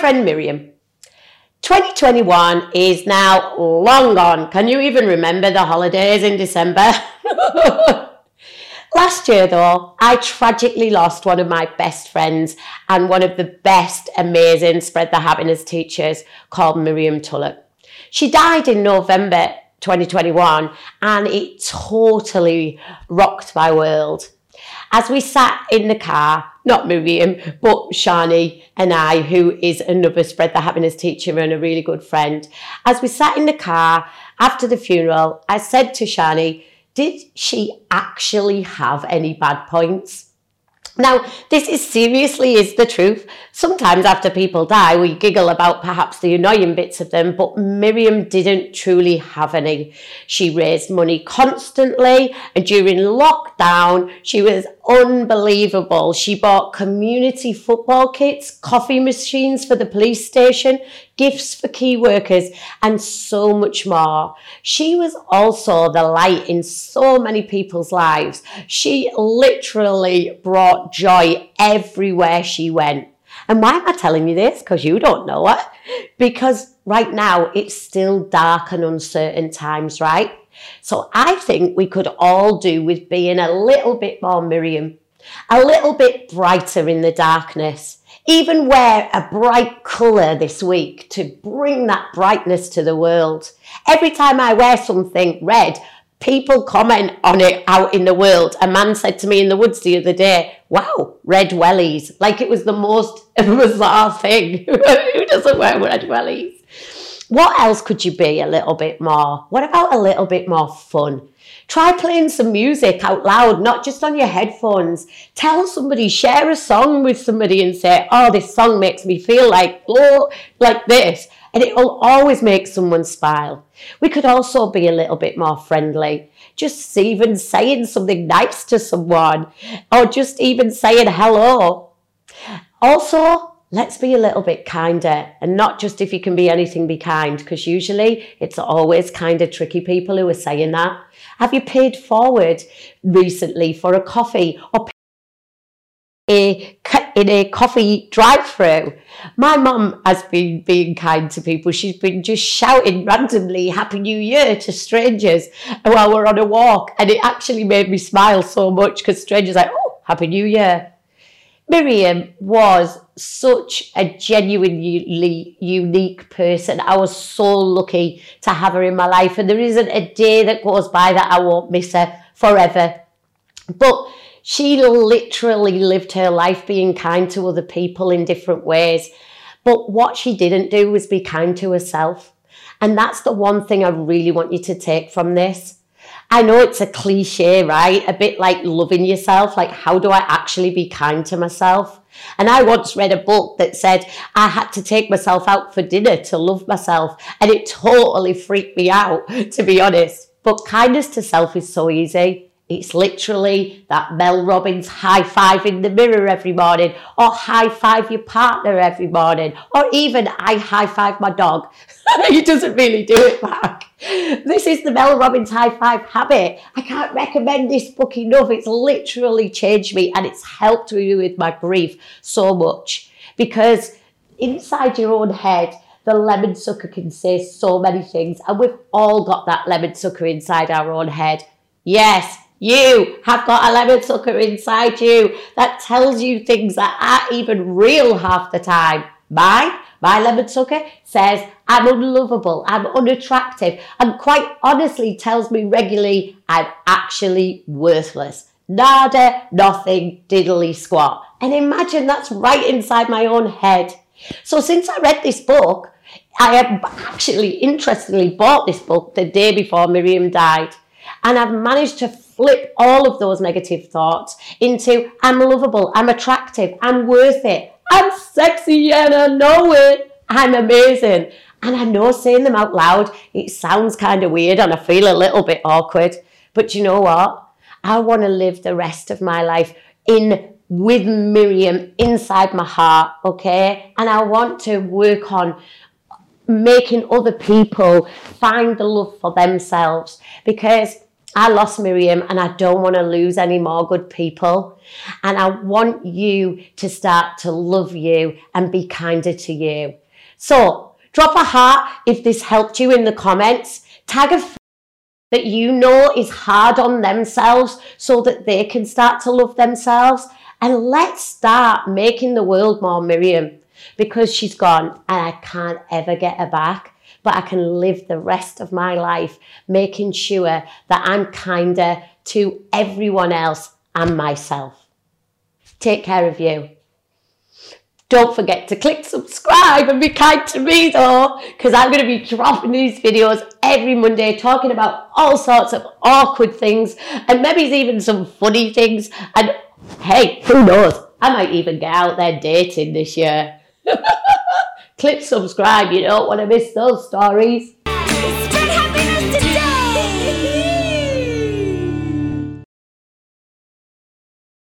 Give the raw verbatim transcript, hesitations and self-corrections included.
friend Miriam. twenty twenty-one is now long gone. Can you even remember the holidays in December? Last year though, I tragically lost one of my best friends and one of the best amazing Spread the Happiness teachers called Miriam Tulloch. She died in November twenty twenty-one and it totally rocked my world. As we sat in the car, not Miriam, but Shani and I, who is another Spread the Happiness teacher and a really good friend. As we sat in the car after the funeral, I said to Shani, did she actually have any bad points? Now, this is seriously is the truth. Sometimes after people die, we giggle about perhaps the annoying bits of them, but Miriam didn't truly have any. She raised money constantly, and during lockdown, she was unbelievable. She bought community football kits, coffee machines for the police station, gifts for key workers, and so much more. She was also the light in so many people's lives. She literally brought joy everywhere she went. And why am I telling you this? Because you don't know it. Because right now, it's still dark and uncertain times, right? So I think we could all do with being a little bit more Miriam, a little bit brighter in the darkness. Even wear a bright colour this week to bring that brightness to the world. Every time I wear something red, people comment on it out in the world. A man said to me in the woods the other day, wow, red wellies. Like it was the most bizarre thing. Who doesn't wear red wellies? What else could you be a little bit more? What about a little bit more fun? Try playing some music out loud, not just on your headphones. Tell somebody, share a song with somebody and say, oh, this song makes me feel like, oh, like this. And it will always make someone smile. We could also be a little bit more friendly. Just even saying something nice to someone or just even saying hello. Also, let's be a little bit kinder, and not just if you can be anything, be kind, because usually it's always kind of tricky people who are saying that. Have you paid forward recently for a coffee or a, in a coffee drive-through? My mum has been being kind to people. She's been just shouting randomly, Happy New Year to strangers while we're on a walk. And it actually made me smile so much because strangers are like, oh, Happy New Year. Miriam was such a genuinely unique person. I was so lucky to have her in my life, and there isn't a day that goes by that I won't miss her forever. But she literally lived her life being kind to other people in different ways. But what she didn't do was be kind to herself. And that's the one thing I really want you to take from this. I know it's a cliche, right? A bit like loving yourself. Like, how do I actually be kind to myself? And I once read a book that said I had to take myself out for dinner to love myself. And it totally freaked me out, to be honest. But kindness to self is so easy. It's literally that Mel Robbins high five in the mirror every morning, or high five your partner every morning, or even I high five my dog. He doesn't really do it back. This is the Mel Robbins high five habit. I can't recommend this book enough. It's literally changed me, and it's helped me with my grief so much, because inside your own head, the lemon sucker can say so many things, and we've all got that lemon sucker inside our own head. Yes. You have got a lemon sucker inside you that tells you things that aren't even real half the time. Mine, my lemon sucker says I'm unlovable, I'm unattractive, and quite honestly tells me regularly I'm actually worthless. Nada, nothing, diddly squat. And imagine that's right inside my own head. So since I read this book, I have actually interestingly bought this book the day before Miriam died. And I've managed to flip all of those negative thoughts into I'm lovable, I'm attractive, I'm worth it, I'm sexy and I know it, I'm amazing. And I know saying them out loud, it sounds kind of weird and I feel a little bit awkward. But you know what? I want to live the rest of my life in with Miriam inside my heart, okay? And I want to work on making other people find the love for themselves, because I lost Miriam and I don't want to lose any more good people. And I want you to start to love you and be kinder to you. So drop a heart if this helped you in the comments. Tag a friend that you know is hard on themselves so that they can start to love themselves. And let's start making the world more Miriam, because she's gone and I can't ever get her back. But I can live the rest of my life making sure that I'm kinder to everyone else and myself. Take care of you. Don't forget to click subscribe and be kind to me though, because I'm going to be dropping these videos every Monday talking about all sorts of awkward things and maybe even some funny things. And hey, who knows? I might even get out there dating this year. Click subscribe, you don't want to miss those stories.